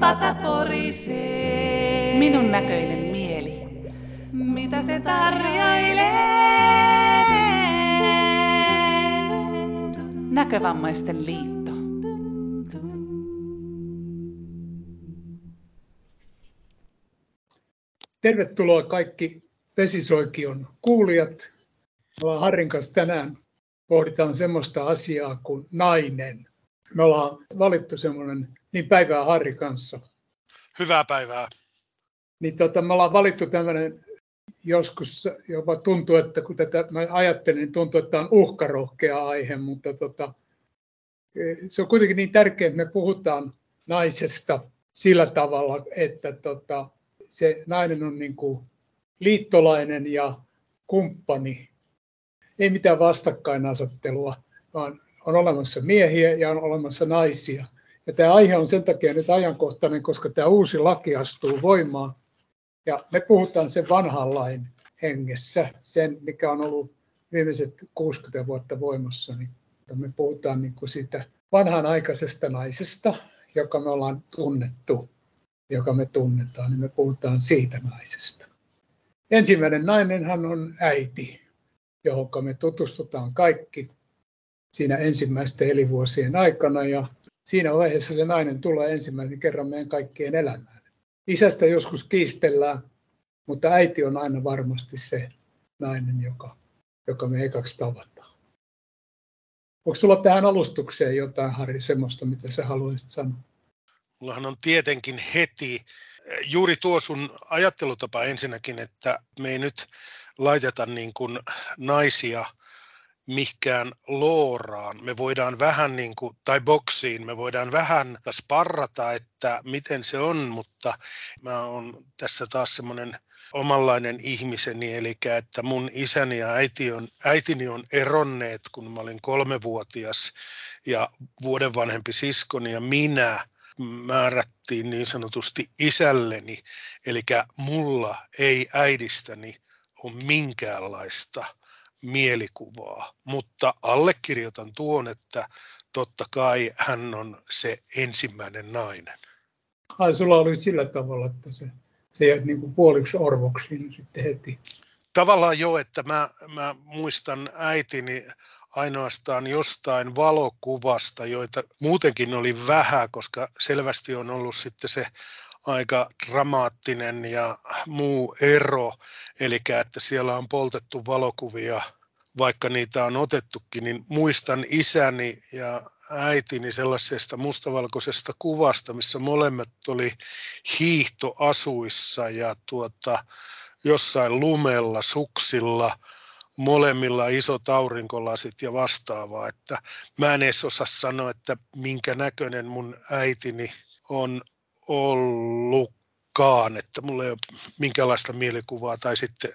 pata porisee. Minun näköinen mieli. Mitä se tarjoilee? Näkövammaisten liitto. Tervetuloa kaikki Vesisoikion kuulijat. Me ollaan Harrin kanssa tänään pohditaan semmoista asiaa kuin nainen. Me ollaan valittu semmoinen, niin päivää Harri kanssa. Hyvää päivää. Niin me ollaan valittu tämmöinen, joskus jopa tuntuu, että kun tätä mä ajattelin, niin tuntuu, että tämä on uhkarohkea aihe, mutta se on kuitenkin niin tärkeää, että me puhutaan naisesta sillä tavalla, että se nainen on niin kuin liittolainen ja kumppani. Ei mitään vastakkainasettelua, vaan on olemassa miehiä ja on olemassa naisia. Ja tämä aihe on sen takia nyt ajankohtainen, koska tämä uusi laki astuu voimaan. Ja me puhutaan sen vanhan lain hengessä, sen mikä on ollut viimeiset 60 vuotta voimassa. Niin me puhutaan niin kuin siitä vanhanaikaisesta naisesta, joka me ollaan tunnettu, joka me tunnetaan, niin me puhutaan siitä naisesta. Ensimmäinen nainenhan on äiti, johon me tutustutaan kaikki siinä ensimmäisten elinvuosien aikana. Ja siinä vaiheessa se nainen tulee ensimmäisen kerran meidän kaikkien elämään. Isästä joskus kiistellään, mutta äiti on aina varmasti se nainen, joka me ekaksi tavataan. Onko sulla tähän alustukseen jotain, Harri, semmoista, mitä sä haluaisit sanoa? Mullahan on tietenkin heti juuri tuo sun ajattelutapa ensinnäkin, että me ei nyt laiteta niin kuin naisia mihinkään looraan. Me voidaan vähän niin kuin, tai boksiin, me voidaan vähän sparrata, että miten se on, mutta mä oon tässä taas semmoinen omanlainen ihmiseni, eli että mun isäni ja äitini on eronneet, kun mä olin 3-vuotias ja vuoden vanhempi siskoni ja minä määrättiin niin sanotusti isälleni, eli mulla ei äidistäni ole minkäänlaista mielikuvaa, mutta allekirjoitan tuon, että totta kai hän on se ensimmäinen nainen. Ai, sulla oli sillä tavalla, että se jäi niin kuin puoliksi orvoksi niin sitten heti. Tavallaan jo, että mä muistan äitini ainoastaan jostain valokuvasta, joita muutenkin oli vähän, koska selvästi on ollut sitten se aika dramaattinen ja muu ero, eli että siellä on poltettu valokuvia, vaikka niitä on otettukin, niin muistan isäni ja äitini sellaisesta mustavalkoisesta kuvasta, missä molemmat oli hiihtoasuissa ja jossain lumella, suksilla, molemmilla isot aurinkolasit ja vastaavaa, että mä en edes osaa sanoa, että minkä näköinen mun äitini on ollutkaan, että mulla ei ole minkäänlaista mielikuvaa, tai sitten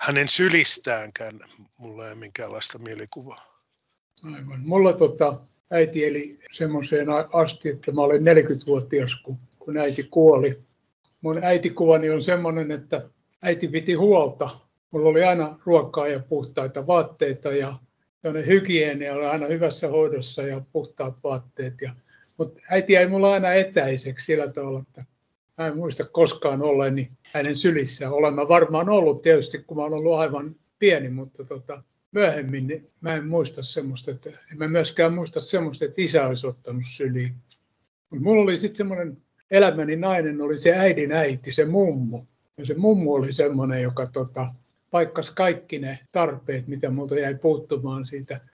hänen sylistäänkään mulla ei ole minkäänlaista mielikuvaa. Aivan. Mulla äiti eli semmoiseen asti, että mä olin 40-vuotias, kun äiti kuoli. Mun äitikuvani on semmoinen, että äiti piti huolta. Mulla oli aina ruokaa ja puhtaita vaatteita, ja hygienia oli aina hyvässä hoidossa ja puhtaat vaatteet. Mutta äiti jäi mulla aina etäiseksi sillä tavalla, että mä en muista koskaan olleeni hänen sylissä. Olen mä varmaan ollut tietysti, kun mä olen ollut aivan pieni, mutta myöhemmin niin mä en muista semmoista, että en mä myöskään muista semmoista, että isä olisi ottanut syliin. Mut mulla oli sitten semmoinen elämäni nainen, oli se äidin äiti, se mummu. Ja se mummu oli semmoinen, joka paikkasi kaikki ne tarpeet, mitä multa jäi puuttumaan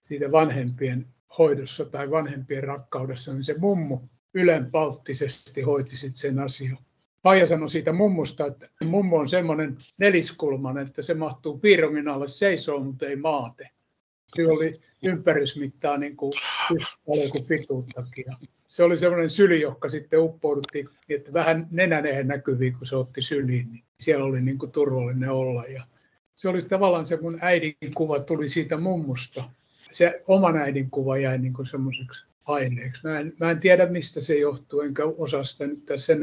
siitä vanhempien hoidossa tai vanhempien rakkaudessa, niin se mummu ylenpalttisesti hoiti sitten sen asian. Maija sanoi siitä mummusta, että mummu on semmoinen neliskulmainen, että se mahtuu piirongin alle seisoon, mutta ei maate. Se oli ympärismittaa niin kuin pituuttakin. Se oli semmoinen syli, joka sitten uppouduttiin, että vähän nenäneen näkyviin, kun se otti syliin, niin siellä oli niin kuin turvallinen olla. Ja se oli tavallaan se, kun äidin kuva tuli siitä mummusta. Se oman äidin kuva jäi niin kuin semmoiseksi aineeksi. Mä en tiedä, mistä se johtuu, enkä osaa sitä nyt tässä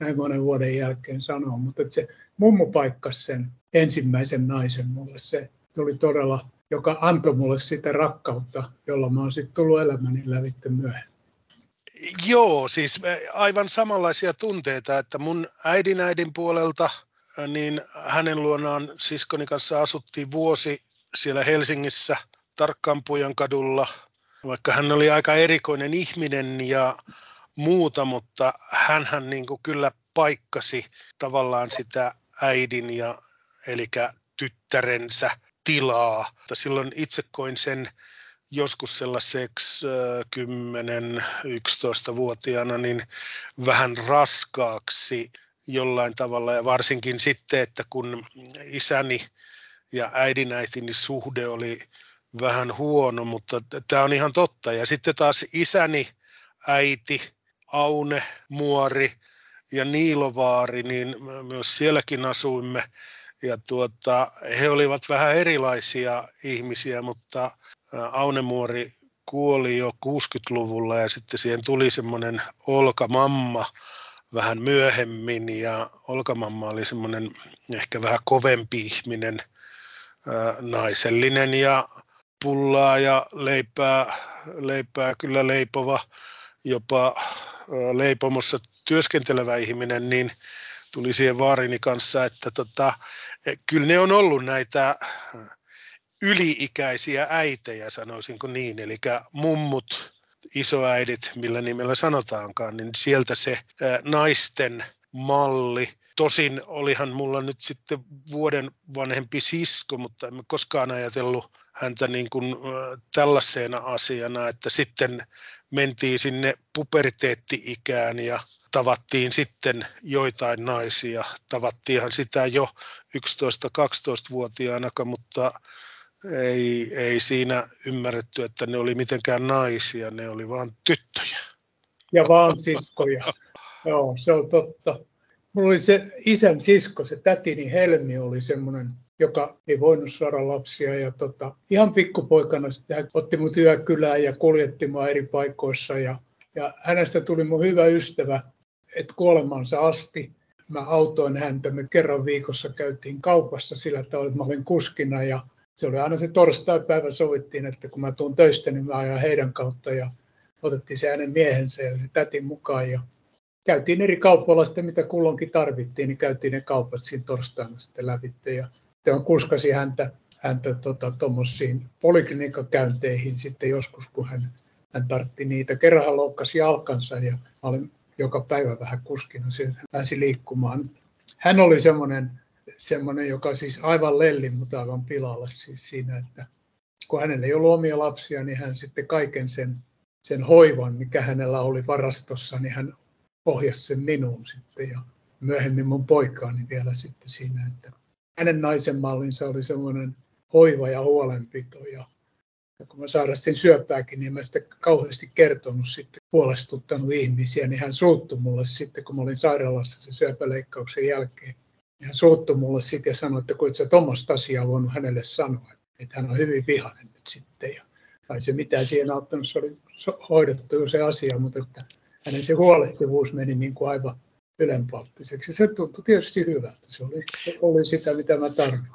näin monen vuoden jälkeen sanoa, mutta se mummu paikkasi sen ensimmäisen naisen mulle. Se tuli todella, joka antoi mulle sitä rakkautta, jolla mä oon sitten tullut elämäni lävitse myöhemmin. Joo, siis aivan samanlaisia tunteita, että mun äidin puolelta, niin hänen luonaan siskoni kanssa asuttiin vuosi siellä Helsingissä Tarkk'ampujan kadulla, vaikka hän oli aika erikoinen ihminen ja muuta, mutta hänhän niin kuin kyllä paikkasi tavallaan sitä äidin ja eli tyttärensä tilaa. Silloin itse koin sen joskus sellaiseksi 10-11-vuotiaana niin vähän raskaaksi jollain tavalla ja varsinkin sitten, että kun isäni ja äidinäitini suhde oli vähän huono, mutta tämä on ihan totta. Ja sitten taas isäni, äiti, Aune, Muori ja Niilovaari, niin myös sielläkin asuimme. Ja he olivat vähän erilaisia ihmisiä, mutta Aunemuori kuoli jo 60-luvulla ja sitten siihen tuli semmoinen Olka-mamma vähän myöhemmin. Ja Olka-mamma oli semmoinen ehkä vähän kovempi ihminen, naisellinen ja pullaa ja leipää kyllä leipova, jopa leipomossa työskentelevä ihminen, niin tuli siihen vaarini kanssa, että kyllä ne on ollut näitä yli-ikäisiä äitejä, sanoisinko niin, eli mummut, isoäidit, millä nimellä sanotaankaan, niin sieltä se naisten malli. Tosin olihan mulla nyt sitten vuoden vanhempi sisko, mutta en koskaan ajatellut häntä niin kuin tällaisena asiana, että sitten mentiin sinne puberteetti-ikään ja tavattiin sitten joitain naisia. Tavattiinhan sitä jo 11-12-vuotiaana, mutta ei siinä ymmärretty, että ne oli mitenkään naisia, ne oli vaan tyttöjä. Ja vaan siskoja. Joo, se on totta. Mulla oli se isän sisko, se tätini Helmi oli semmoinen, joka ei voinut saada lapsia. Ja ihan pikkupoikana hän otti mun työkylään ja kuljetti mua eri paikoissa. Ja hänestä tuli mun hyvä ystävä, että kuolemansa asti mä autoin häntä. Me kerran viikossa käytiin kaupassa sillä tavalla, että mä olin kuskina. Ja se oli aina se torstaipäivä sovittiin, että kun mä tuun töistä, niin mä ajan heidän kautta. Ja otettiin se hänen miehensä ja se tätin mukaan. Ja käytiin eri kaupoilla sitten, mitä kulloinkin tarvittiin, niin käytiin ne kaupat siinä torstaina sitten läpi. Ja sitten kuskasi häntä tuommoisiin poliklinikkakäynteihin sitten joskus, kun hän tartti niitä. Kerran hän loukkasi jalkansa ja olin joka päivä vähän kuskina, sitten hän pääsi liikkumaan. Hän oli semmoinen, joka siis aivan lelli, mutta aivan pilalla siis siinä, että kun hänellä ei ollut omia lapsia, niin hän sitten kaiken sen hoivan, mikä hänellä oli varastossa, niin hän ohjasi sen minuun sitten ja myöhemmin mun poikaani vielä sitten siinä, että hänen naisen mallinsa oli semmoinen hoiva ja huolenpito. Ja kun mä sairastin syöpääkin, niin mä sitä kauheasti kertonut sitten huolestuttanut ihmisiä, niin hän suuttui mulle sitten, kun mä olin sairaalassa sen syöpäleikkauksen jälkeen. Niin hän suuttui mulle sitten ja sanoi, että kun et sä tommoista asiaa voinut hänelle sanoa, että hän on hyvin vihainen nyt sitten. Tai se mitä siihen auttanut, se oli hoidettu jo se asia, mutta että hänen se huolehtivuus meni niin kuin aivan ylenpalttiseksi. Se tuntui tietysti hyvältä. Se oli sitä, mitä mä tarvitsin.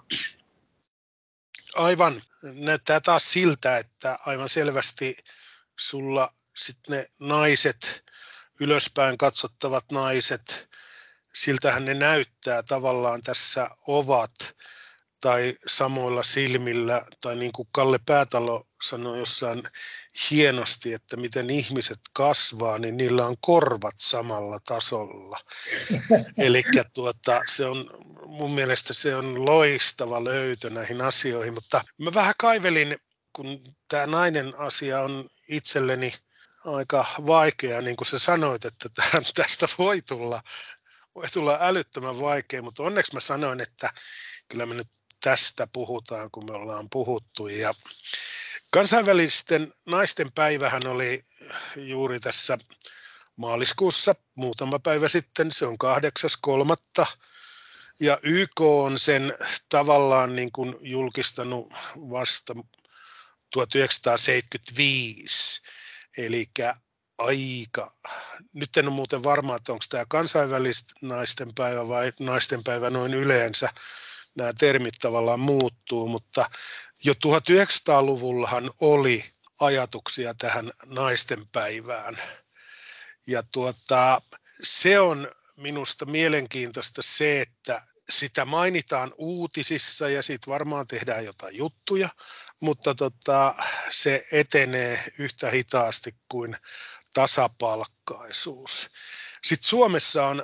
Aivan. Näyttää taas siltä, että aivan selvästi sulla sitten ne naiset, ylöspäin katsottavat naiset, siltähän ne näyttää tavallaan tässä ovat tai samoilla silmillä, tai niin kuin Kalle Päätalo sanoi jossain hienosti, että miten ihmiset kasvaa, niin niillä on korvat samalla tasolla. Eli se on, mun mielestä se on loistava löytö näihin asioihin, mutta mä vähän kaivelin, kun tämä nainen asia on itselleni aika vaikea, niin kuin sä sanoit, että tästä voi tulla älyttömän vaikea, mutta onneksi mä sanoin, että kyllä me nyt tästä puhutaan, kun me ollaan puhuttu. Ja kansainvälisten naisten päivähän oli juuri tässä maaliskuussa muutama päivä sitten, se on 8.3. Ja YK on sen tavallaan niin kuin julkistanut vasta 1975, eli aika. Nyt en ole muuten varma, että onko tämä kansainvälistä naisten päivä vai naisten päivä noin yleensä. Nämä termit tavallaan muuttuu, mutta jo 1900-luvullahan oli ajatuksia tähän naisten päivään. Ja se on minusta mielenkiintoista se, että sitä mainitaan uutisissa ja siitä varmaan tehdään jotain juttuja, mutta se etenee yhtä hitaasti kuin tasapalkkaisuus. Sitten Suomessa on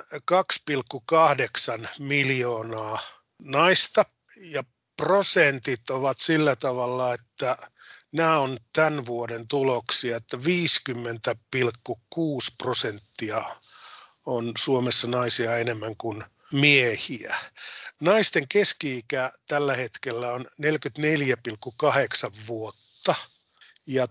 2,8 miljoonaa naista ja prosentit ovat sillä tavalla, että nämä on tämän vuoden tuloksia, että 50,6% on Suomessa naisia enemmän kuin miehiä. Naisten keski-ikä tällä hetkellä on 44,8 vuotta ja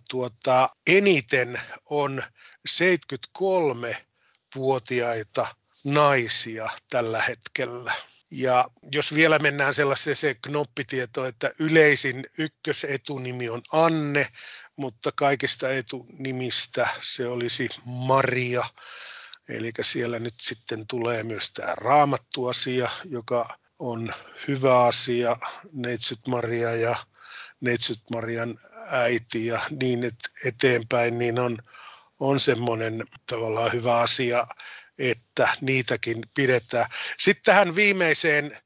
eniten on 73-vuotiaita naisia tällä hetkellä. Ja jos vielä mennään sellaiseen knoppitietoon, että yleisin ykkösetunimi on Anne, mutta kaikista etunimistä se olisi Maria. Eli siellä nyt sitten tulee myös tämä raamattuasia, joka on hyvä asia, neitsyt Maria ja neitsyt Marian äiti ja niin eteenpäin, niin on semmoinen tavallaan hyvä asia, että niitäkin pidetään. Sitten tähän viimeiseen,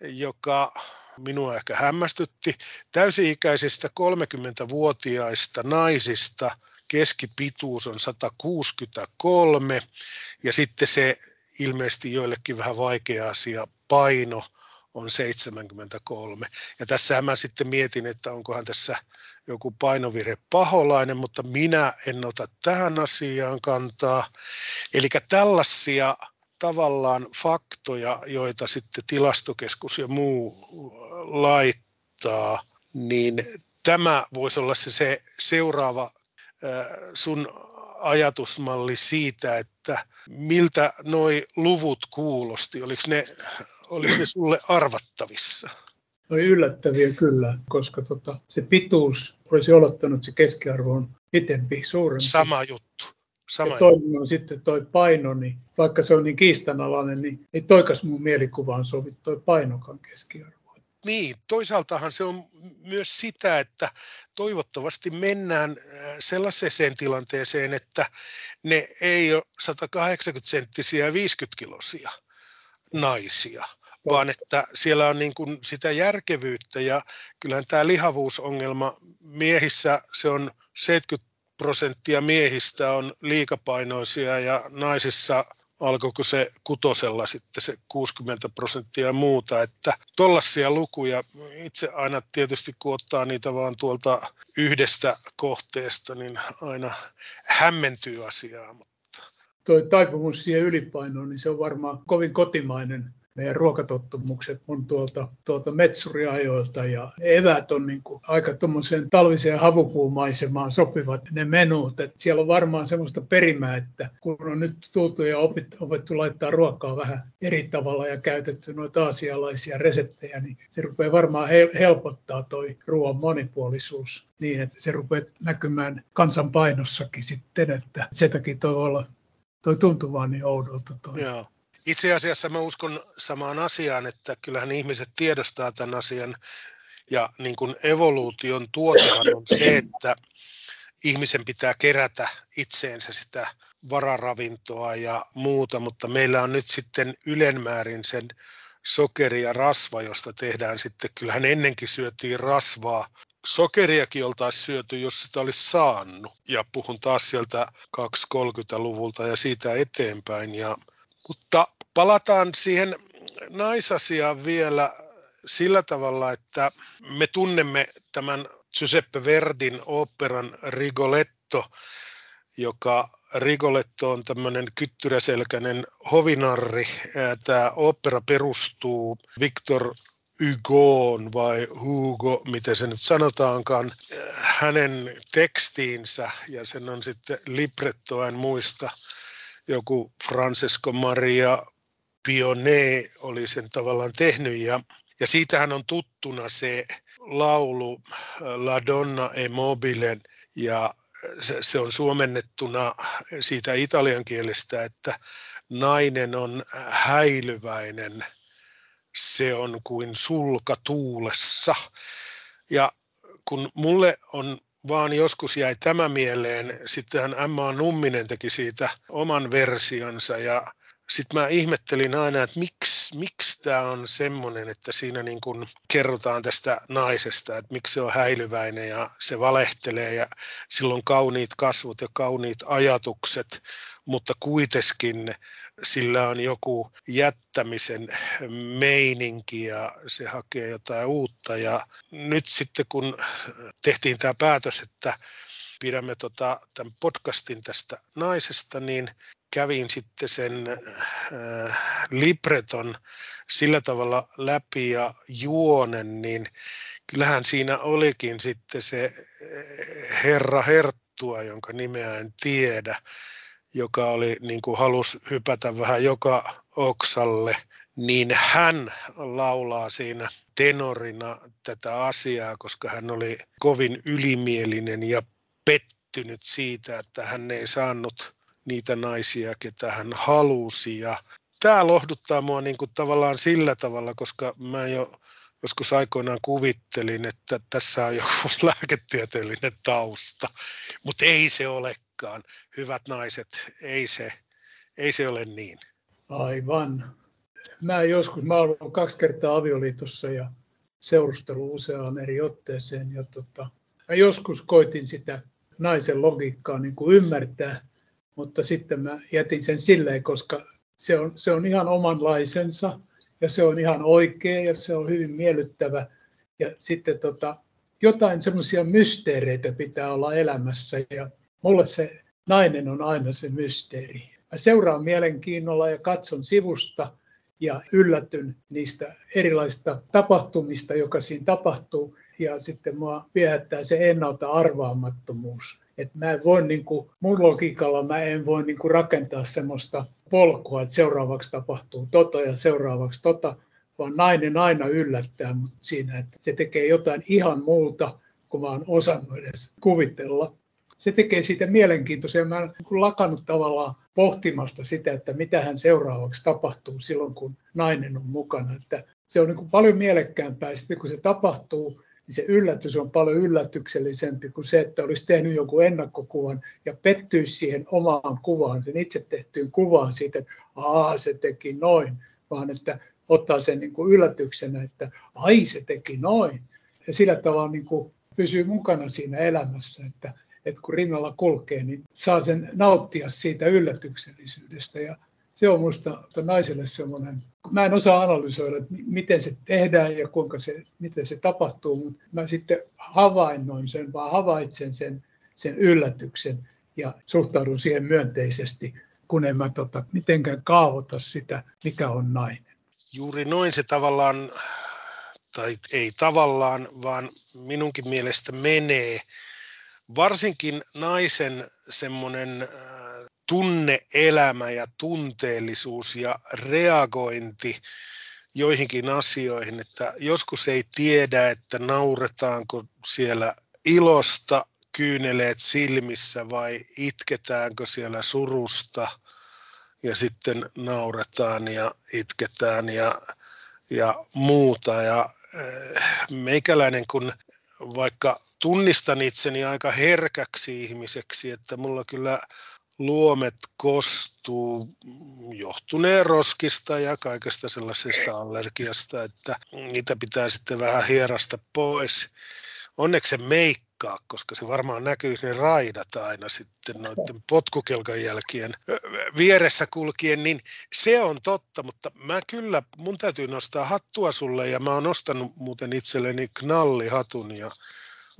joka minua ehkä hämmästytti, täysi-ikäisistä 30-vuotiaista naisista keskipituus on 163 ja sitten se ilmeisesti joillekin vähän vaikea asia, paino on 73. Ja tässä mä sitten mietin, että onkohan tässä joku painovirhe paholainen, mutta minä en ota tähän asiaan kantaa. Eli tällaisia tavallaan faktoja, joita sitten tilastokeskus ja muu laittaa, niin tämä voisi olla se seuraava sun ajatusmalli siitä, että miltä noi luvut kuulosti, oliko ne sulle arvattavissa? No yllättäviä kyllä, koska se pituus olisi odottanut, se keskiarvo on pitempi, suurempi. Sama juttu. Ja toinen on sitten toi paino, niin vaikka se on niin kiistanalainen, niin ei toikas mun mielikuvaan sovi toi painokan keskiarvo. Niin, toisaaltahan se on myös sitä, että toivottavasti mennään sellaiseen tilanteeseen, että ne ei ole 180-senttisiä ja 50-kiloisia naisia, vaan että siellä on niin kuin sitä järkevyyttä ja kyllähän tämä lihavuusongelma miehissä, se on 70% miehistä on liikapainoisia ja naisissa alkoiko se kutosella sitten se 60% ja muuta, että tollaisia lukuja itse aina tietysti kun ottaa niitä vaan tuolta yhdestä kohteesta, niin aina hämmentyy asiaa. Mutta tuo taipumus siihen ylipainoon, niin se on varmaan kovin kotimainen. Meidän ruokatottumukset on tuolta metsuriajoilta ja eväät on niin kuin aika tuommoiseen talviseen havupuumaisemaan sopivat ne menut. Et siellä on varmaan semmoista perimää, että kun on nyt tultu ja opettu laittaa ruokaa vähän eri tavalla ja käytetty noita aasialaisia reseptejä, niin se rupeaa varmaan helpottaa toi ruoan monipuolisuus niin, että se rupeaa näkymään kansan painossakin sitten, että sen takia toi tuntuu vaan niin oudolta toi. Joo. Itse asiassa mä uskon samaan asiaan, että kyllähän ihmiset tiedostaa tämän asian ja niin kuin evoluution tuotehan on se, että ihmisen pitää kerätä itseensä sitä vararavintoa ja muuta, mutta meillä on nyt sitten ylenmäärin sen sokeri ja rasva, josta tehdään sitten, kyllähän ennenkin syötiin rasvaa. Sokeriakin oltaisiin syöty, jos sitä olisi saanut ja puhun taas sieltä 2030-luvulta ja siitä eteenpäin ja mutta palataan siihen naisasiaan vielä sillä tavalla, että me tunnemme tämän Giuseppe Verdin oopperan Rigoletto, joka Rigoletto on tämmöinen kyttyräselkäinen hovinarri. Tämä ooppera perustuu Victor Hugoon vai Hugo, miten se nyt sanotaankaan, hänen tekstiinsä ja sen on sitten libretto, en muista. Joku Francesco Maria Piave oli sen tavallaan tehnyt ja siitähän on tuttuna se laulu La donna e mobile ja se on suomennettuna siitä italian kielestä, että nainen on häilyväinen, se on kuin sulka tuulessa ja kun mulle on vaan joskus jäi tämä mieleen. Sitten M.A. Numminen teki siitä oman versionsa ja sitten mä ihmettelin aina, että miksi tämä on semmoinen, että siinä niin kun kerrotaan tästä naisesta, että miksi se on häilyväinen ja se valehtelee ja sillä on kauniit kasvot ja kauniit ajatukset, mutta kuitenkin sillä on joku jättämisen meininki ja se hakee jotain uutta. Ja nyt sitten kun tehtiin tämä päätös, että pidämme tämän podcastin tästä naisesta, niin kävin sitten sen libreton sillä tavalla läpi ja juonen, niin kyllähän siinä olikin sitten se herra herttua, jonka nimeä en tiedä, joka oli, niin kuin halusi hypätä vähän joka oksalle, niin hän laulaa siinä tenorina tätä asiaa, koska hän oli kovin ylimielinen ja pettynyt siitä, että hän ei saanut niitä naisia, ketä hän halusi. Ja tämä lohduttaa minua niin kuin tavallaan sillä tavalla, koska mä jo joskus aikoinaan kuvittelin, että tässä on joku lääketieteellinen tausta, mutta ei se olekaan. Hyvät naiset, ei se ole niin. Aivan. Mä olen ollut 2 kertaa avioliitossa ja seurustellut useaan eri otteeseen. Ja mä joskus koitin sitä naisen logiikkaa niin kuin ymmärtää, mutta sitten mä jätin sen silleen, koska se on ihan omanlaisensa ja se on ihan oikea ja se on hyvin miellyttävä. Ja sitten jotain semmoisia mysteereitä pitää olla elämässä ja mulle se nainen on aina se mysteeri. Mä seuraan mielenkiinnolla ja katson sivusta ja yllätyn niistä erilaisista tapahtumista, joka siinä tapahtuu. Ja sitten mua viehättää se ennalta arvaamattomuus. Että mä en voi, mun logiikalla mä en voi rakentaa semmoista polkua, että seuraavaksi tapahtuu ja seuraavaksi vaan nainen aina yllättää mut siinä, että se tekee jotain ihan muuta kuin mä oon osannut edes kuvitella. Se tekee siitä mielenkiintoisia. Mä oon lakannut tavallaan pohtimasta sitä, että mitähän seuraavaksi tapahtuu silloin, kun nainen on mukana. Että se on paljon mielekkäämpää sitten, kun se tapahtuu. Niin se yllätys on paljon yllätyksellisempi kuin se, että olisi tehnyt jonkun ennakkokuvan ja pettyisi siihen omaan kuvaan, sen itse tehtyyn kuvaan siitä, että se teki noin, vaan että ottaa sen yllätyksenä, että se teki noin. Ja sillä tavalla pysyy mukana siinä elämässä, että kun rinnalla kulkee, niin saa sen nauttia siitä yllätyksellisyydestä. Ja se on minusta naiselle semmoinen, mä en osaa analysoida, että miten se tehdään ja miten se tapahtuu, mutta mä sitten havaitsen sen yllätyksen ja suhtaudun siihen myönteisesti, kun en mä mitenkään kaavoita sitä, mikä on nainen. Juuri noin se tavallaan, tai ei tavallaan, vaan minunkin mielestä menee. Varsinkin naisen semmoinen tunne-elämä ja tunteellisuus ja reagointi joihinkin asioihin, että joskus ei tiedä, että nauretaanko siellä ilosta kyyneleet silmissä vai itketäänkö siellä surusta ja sitten nauretaan ja itketään ja muuta. Ja meikäläinen, kun vaikka tunnistan itseni aika herkäksi ihmiseksi, että mulla kyllä luomet kostuu johtuneen roskista ja kaikesta sellaisesta allergiasta, että niitä pitää sitten vähän hierasta pois. Onneksi se meikkaa, koska se varmaan näkyy ne raidat aina sitten noiden potkukelkan jälkien vieressä kulkien, niin se on totta, mutta mä kyllä, mun täytyy nostaa hattua sulle ja mä oon nostanut muuten itselleni knallihatun ja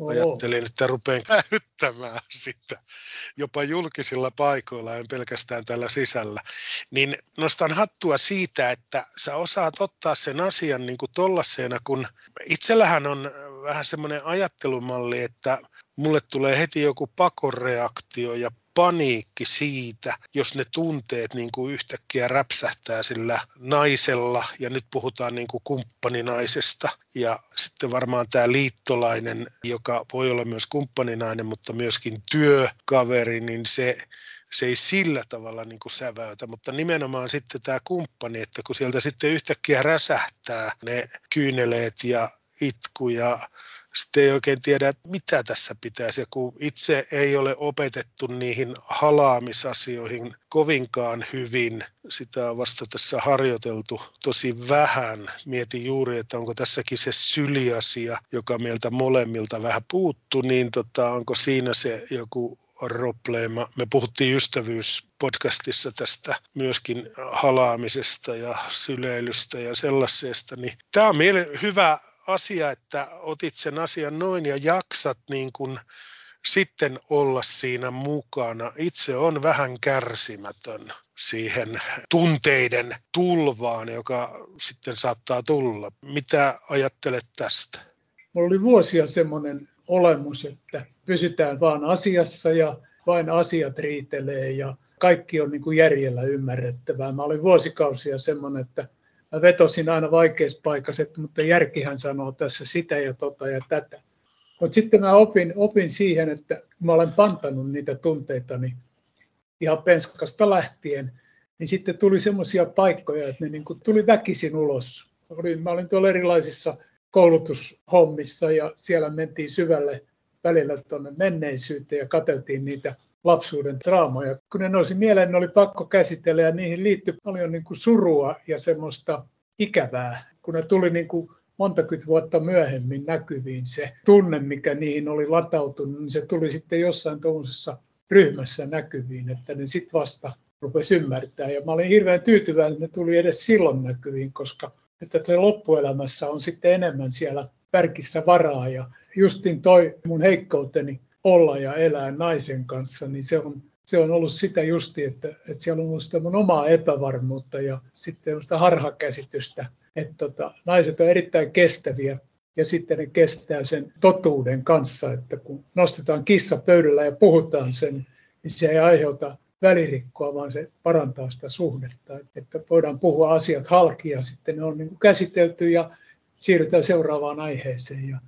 ajattelin, että rupean käyttämään sitä jopa julkisilla paikoilla, en pelkästään tällä sisällä. Niin nostan hattua siitä, että sä osaat ottaa sen asian niin kuin tollaseena, kun itsellähän on vähän semmoinen ajattelumalli, että mulle tulee heti joku pakoreaktio ja paniikki siitä, jos ne tunteet niin kuin yhtäkkiä räpsähtää sillä naisella, ja nyt puhutaan niin kuin kumppaninaisesta, ja sitten varmaan tämä liittolainen, joka voi olla myös kumppaninainen, mutta myöskin työkaveri, niin se ei sillä tavalla niin kuin säväytä, mutta nimenomaan sitten tämä kumppani, että kun sieltä sitten yhtäkkiä räsähtää ne kyyneleet ja itku ja sitten ei oikein tiedä, että mitä tässä pitäisi. Ja kun itse ei ole opetettu niihin halaamisasioihin kovinkaan hyvin, sitä on vasta tässä harjoiteltu tosi vähän. Mietin juuri, että onko tässäkin se syliasia, joka meiltä molemmilta vähän puuttuu, niin onko siinä se joku probleema. Me puhuttiin ystävyyspodcastissa tästä myöskin halaamisesta ja syleilystä ja sellaisesta. Niin tämä on mielestäni hyvä asia, että otit sen asian noin ja jaksat niin kuin sitten olla siinä mukana. Itse on vähän kärsimätön siihen tunteiden tulvaan, joka sitten saattaa tulla. Mitä ajattelet tästä? Mulla oli vuosia semmoinen olemus, että pysytään vaan asiassa ja vain asiat riitelee ja kaikki on niin kuin järjellä ymmärrettävää. Mä olin vuosikausia semmoinen, että mä vetosin aina vaikeissa paikassa, mutta järkihän sanoo tässä sitä ja tota ja tätä. Mutta sitten mä opin siihen, että mä olen pantanut niitä tunteitani ihan penskasta lähtien, niin sitten tuli semmoisia paikkoja, että ne niin kuin tuli väkisin ulos. Mä olin tuolla erilaisissa koulutushommissa ja siellä mentiin syvälle välillä tuonne menneisyyteen ja katseltiin niitä lapsuuden traumoja. Kun ne nousi mieleen, ne oli pakko käsitellä ja niihin liittyi paljon niin kuin surua ja semmoista ikävää. Kun ne tuli niin kuin montakymmentä vuotta myöhemmin näkyviin se tunne, mikä niihin oli latautunut, niin se tuli sitten jossain tuollaisessa ryhmässä näkyviin, että ne sitten vasta rupesi ymmärtämään. Ja mä olin hirveän tyytyväinen, että ne tuli edes silloin näkyviin, koska että se loppuelämässä on sitten enemmän siellä pärkissä varaa ja justin toi mun heikkouteni olla ja elää naisen kanssa, niin se on ollut sitä justi, että siellä on ollut sitä mun omaa epävarmuutta ja sitten sitä harhakäsitystä, että naiset on erittäin kestäviä ja sitten ne kestää sen totuuden kanssa, että kun nostetaan kissa pöydällä ja puhutaan sen, niin se ei aiheuta välirikkoa, vaan se parantaa sitä suhdetta, että voidaan puhua asiat halki ja sitten ne on niin kuin käsitelty ja siirrytään seuraavaan aiheeseen. Ja,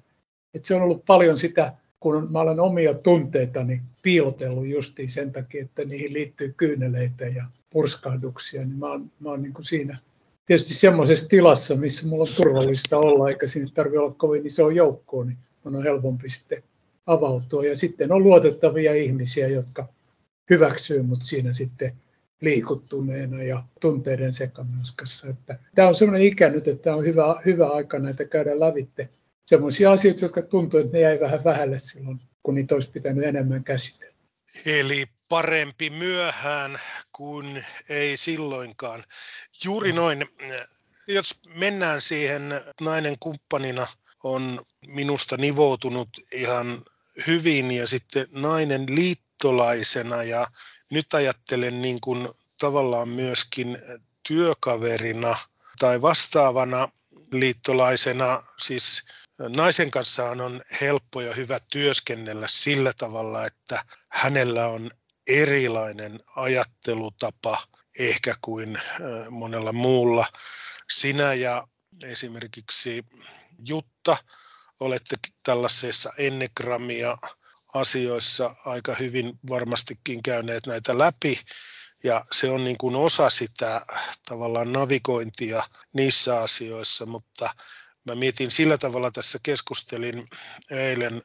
että se on ollut paljon sitä, kun mä olen omia tunteitani piilotellut justiin sen takia, että niihin liittyy kyyneleitä ja purskahduksia, niin mä oon niin kuin siinä tietysti semmoisessa tilassa, missä mulla on turvallista olla, eikä siinä tarvitse olla kovin isoa joukkoa, niin on helpompi sitten avautua. Ja sitten on luotettavia ihmisiä, jotka hyväksyy mut siinä sitten liikuttuneena ja tunteiden sekamelskassa. Tämä on sellainen ikä nyt, että on hyvä aika näitä käydä lävitte. Sellaisia asioita, jotka tuntuu, että ne jäi vähän vähälle silloin, kun niitä olisi pitänyt enemmän käsitellä. Eli parempi myöhään kuin ei silloinkaan. Juuri noin. Jos mennään siihen, nainen kumppanina on minusta nivoutunut ihan hyvin ja sitten nainen liittolaisena ja nyt ajattelen niin kuin tavallaan myöskin työkaverina tai vastaavana liittolaisena, siis naisen kanssa on helppo ja hyvä työskennellä sillä tavalla, että hänellä on erilainen ajattelutapa ehkä kuin monella muulla. Sinä ja esimerkiksi Jutta olette tällaisessa Ennegramia-asioissa aika hyvin varmastikin käyneet näitä läpi. Ja se on niin kuin osa sitä tavallaan navigointia niissä asioissa, mutta mä mietin sillä tavalla, tässä keskustelin eilen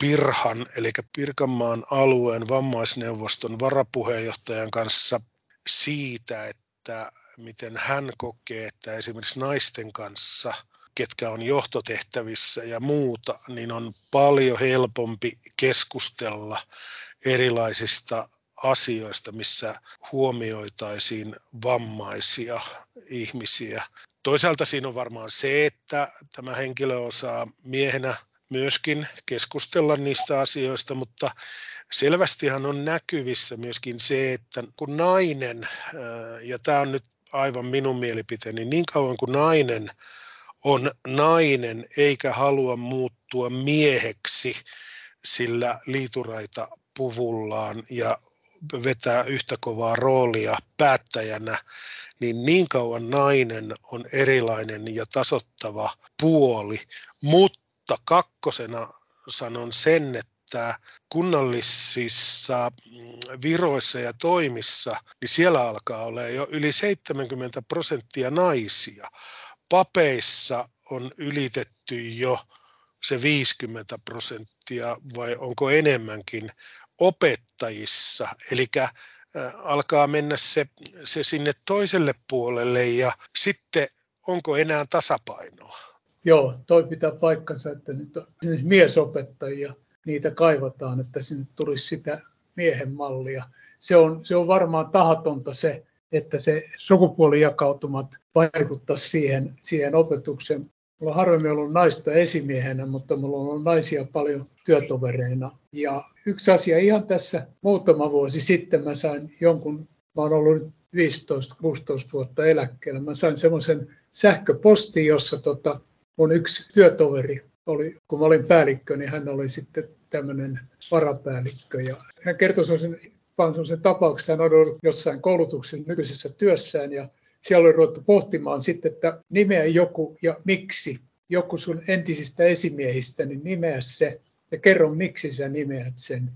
Pirhan, eli Pirkanmaan alueen vammaisneuvoston varapuheenjohtajan kanssa siitä, että miten hän kokee, että esimerkiksi naisten kanssa, ketkä on johtotehtävissä ja muuta, niin on paljon helpompi keskustella erilaisista asioista, missä huomioitaisiin vammaisia ihmisiä. Toisaalta siinä on varmaan se, että tämä henkilö osaa miehenä myöskin keskustella niistä asioista, mutta selvästihan on näkyvissä myöskin se, että kun nainen, ja tämä on nyt aivan minun mielipiteeni, niin kauan kuin nainen on nainen eikä halua muuttua mieheksi sillä liituraita puvullaan ja vetää yhtä kovaa roolia päättäjänä, niin kauan nainen on erilainen ja tasoittava puoli, mutta kakkosena sanon sen, että kunnallisissa viroissa ja toimissa, niin siellä alkaa olla jo yli 70% naisia. Papeissa on ylitetty jo se 50% vai onko enemmänkin opettajissa, eli alkaa mennä se sinne toiselle puolelle ja sitten onko enää tasapainoa? Joo, toi pitää paikkansa, että nyt on miesopettajia, niitä kaivataan, että sinne tulisi sitä miehen mallia. Se on varmaan tahatonta se, että se sukupuolijakautumat vaikuttaisi siihen opetukseen. Mulla on harvemmin ollut naista esimiehenä, mutta mulla on ollut naisia paljon työtovereina. Ja yksi asia ihan tässä muutama vuosi sitten mä sain jonkun, mä oon ollut 15-16 vuotta eläkkeellä, mä sain semmoisen sähköpostin, jossa mun yksi työtoveri oli, kun mä olin päällikkö, niin hän oli sitten tämmöinen varapäällikkö. Ja hän kertoi semmoisen tapauksen, hän on ollut jossain koulutuksen nykyisessä työssään ja siellä oli ruvettu pohtimaan sitten, että nimeä joku ja miksi. Joku sun entisistä esimiehistä, niin nimeä se ja kerro miksi sä nimeät sen.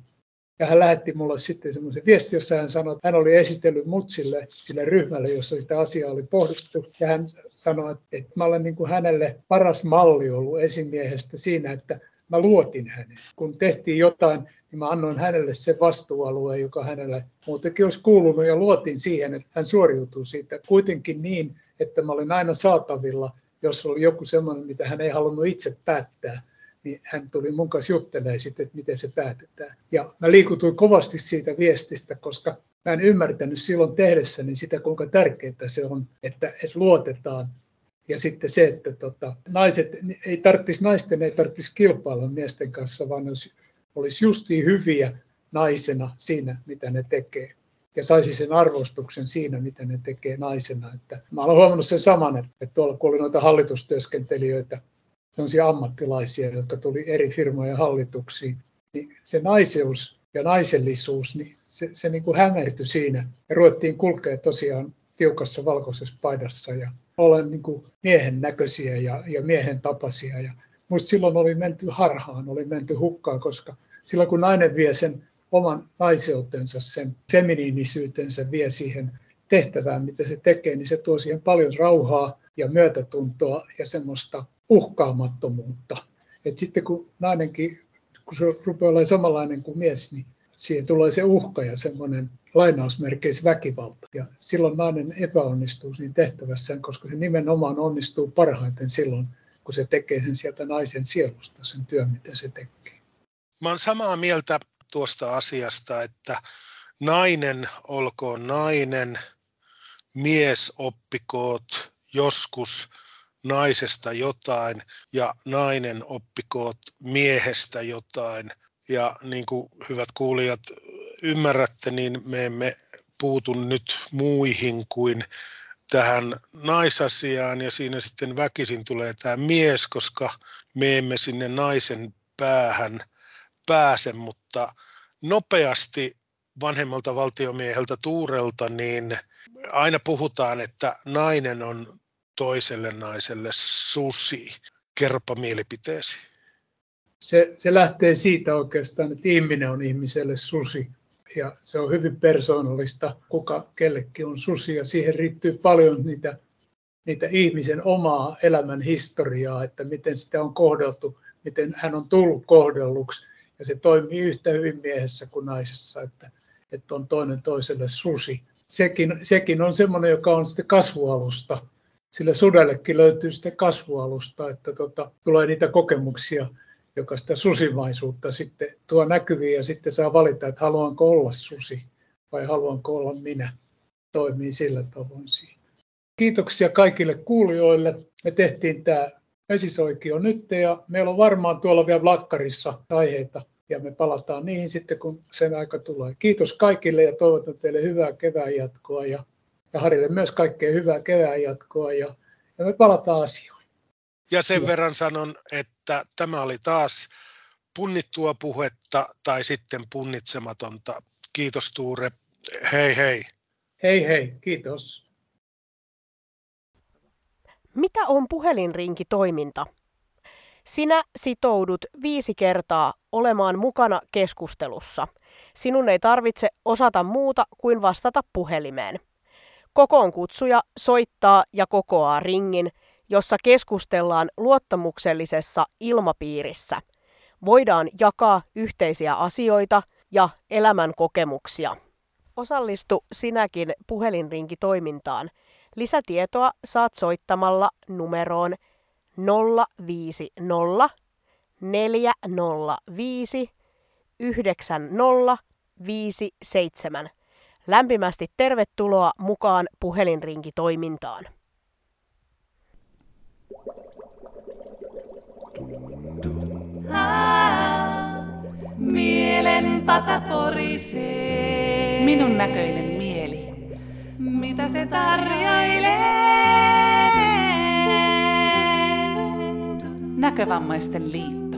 Ja hän lähetti mulle sitten semmoisen viesti, jossa hän sanoi, että hän oli esitellyt mut sille ryhmälle, jossa sitä asiaa oli pohdittu. Ja hän sanoi, että mä olen niin kuin hänelle paras malli ollut esimiehestä siinä, että mä luotin häneen. Kun tehtiin jotain, niin mä annoin hänelle sen vastuualueen, joka hänelle muutenkin olisi kuulunut ja luotin siihen, että hän suoriutuu siitä kuitenkin niin, että mä olin aina saatavilla, jos oli joku semmoinen, mitä hän ei halunnut itse päättää. Niin hän tuli mun kanssa juttelemaan sitten, että miten se päätetään. Ja mä liikutuin kovasti siitä viestistä, koska mä en ymmärtänyt silloin tehdessäni sitä, kuinka tärkeää se on, että luotetaan. Ja sitten se, että naisten ei tarvitsisi kilpailla miesten kanssa, vaan olisi justiin hyviä naisena siinä, mitä ne tekee. Ja saisi sen arvostuksen siinä, mitä ne tekee naisena. Että mä olen huomannut sen saman, että tuolla kun oli noita hallitustyöskentelijöitä, sellaisia ammattilaisia, jotka tuli eri firmojen hallituksiin, niin se naiseus ja naisellisuus, niin se niin kuin hämärtyi siinä. Ja ruvettiin kulkea tosiaan tiukassa valkoisessa paidassa ja olla niin kuin miehen näköisiä ja miehen tapaisia. Ja musta silloin oli menty harhaan, oli menty hukkaan, koska silloin kun nainen vie sen oman naiseutensa, sen feminiinisyytensä, vie siihen tehtävään, mitä se tekee, niin se tuo siihen paljon rauhaa ja myötätuntoa ja semmoista uhkaamattomuutta. Et sitten kun nainenkin, kun se rupeaa olemaan samanlainen kuin mies, niin siihen tulee se uhka ja semmoinen lainausmerkeissä väkivalta. Ja silloin nainen epäonnistuu siinä tehtävässään, koska se nimenomaan onnistuu parhaiten silloin, kun se tekee sen sieltä naisen sielusta, sen työn, mitä se tekee. Mä oon samaa mieltä tuosta asiasta, että nainen olkoon nainen, mies oppikoot joskus naisesta jotain ja nainen oppikoot miehestä jotain. Ja niin kuin hyvät kuulijat ymmärrätte, niin me emme puutu nyt muihin kuin tähän naisasiaan ja siinä sitten väkisin tulee tämä mies, koska me emme sinne naisen päähän pääse, mutta nopeasti vanhemmalta valtiomieheltä Tuurelta niin aina puhutaan, että nainen on toiselle naiselle susi. Kerropa mielipiteesi. Se lähtee siitä oikeastaan, että ihminen on ihmiselle susi. Ja se on hyvin persoonallista, kuka kellekin on susi. Ja siihen riittyy paljon niitä ihmisen omaa elämän historiaa, että miten sitä on kohdeltu, miten hän on tullut kohdelluksi. Ja se toimii yhtä hyvin miehessä kuin naisessa, että on toinen toiselle susi. Sekin on semmoinen, joka on sitten kasvualusta. Sillä sudellekin löytyy sitten kasvualusta, että tulee niitä kokemuksia, joka sitä susimaisuutta sitten tuo näkyviin ja sitten saa valita, että haluanko olla susi vai haluanko olla minä. Toimii sillä tavoin siinä. Kiitoksia kaikille kuulijoille. Me tehtiin tämä Vesisoikio nyt ja meillä on varmaan tuolla vielä lakkarissa aiheita ja me palataan niihin sitten, kun sen aika tulee. Kiitos kaikille ja toivotan teille hyvää kevään jatkoa ja Harille myös kaikkea hyvää kevään jatkoa ja me palataan asioihin. Ja sen verran sanon, että tämä oli taas punnittua puhetta tai sitten punnitsematonta. Kiitos Tuure. Hei hei. Hei hei, kiitos. Mitä on puhelinrinkitoiminta? Sinä sitoudut 5 kertaa olemaan mukana keskustelussa. Sinun ei tarvitse osata muuta kuin vastata puhelimeen. Kokoonkutsuja soittaa ja kokoaa ringin, jossa keskustellaan luottamuksellisessa ilmapiirissä. Voidaan jakaa yhteisiä asioita ja elämän kokemuksia. Osallistu sinäkin puhelinrinkitoimintaan. Lisätietoa saat soittamalla numeroon 050 405 9057. Lämpimästi tervetuloa mukaan puhelinrinkitoimintaan. Mielen pata korisee. Minun näköinen mieli. Mitä se tarjoilee? Näkövammaisten liitto.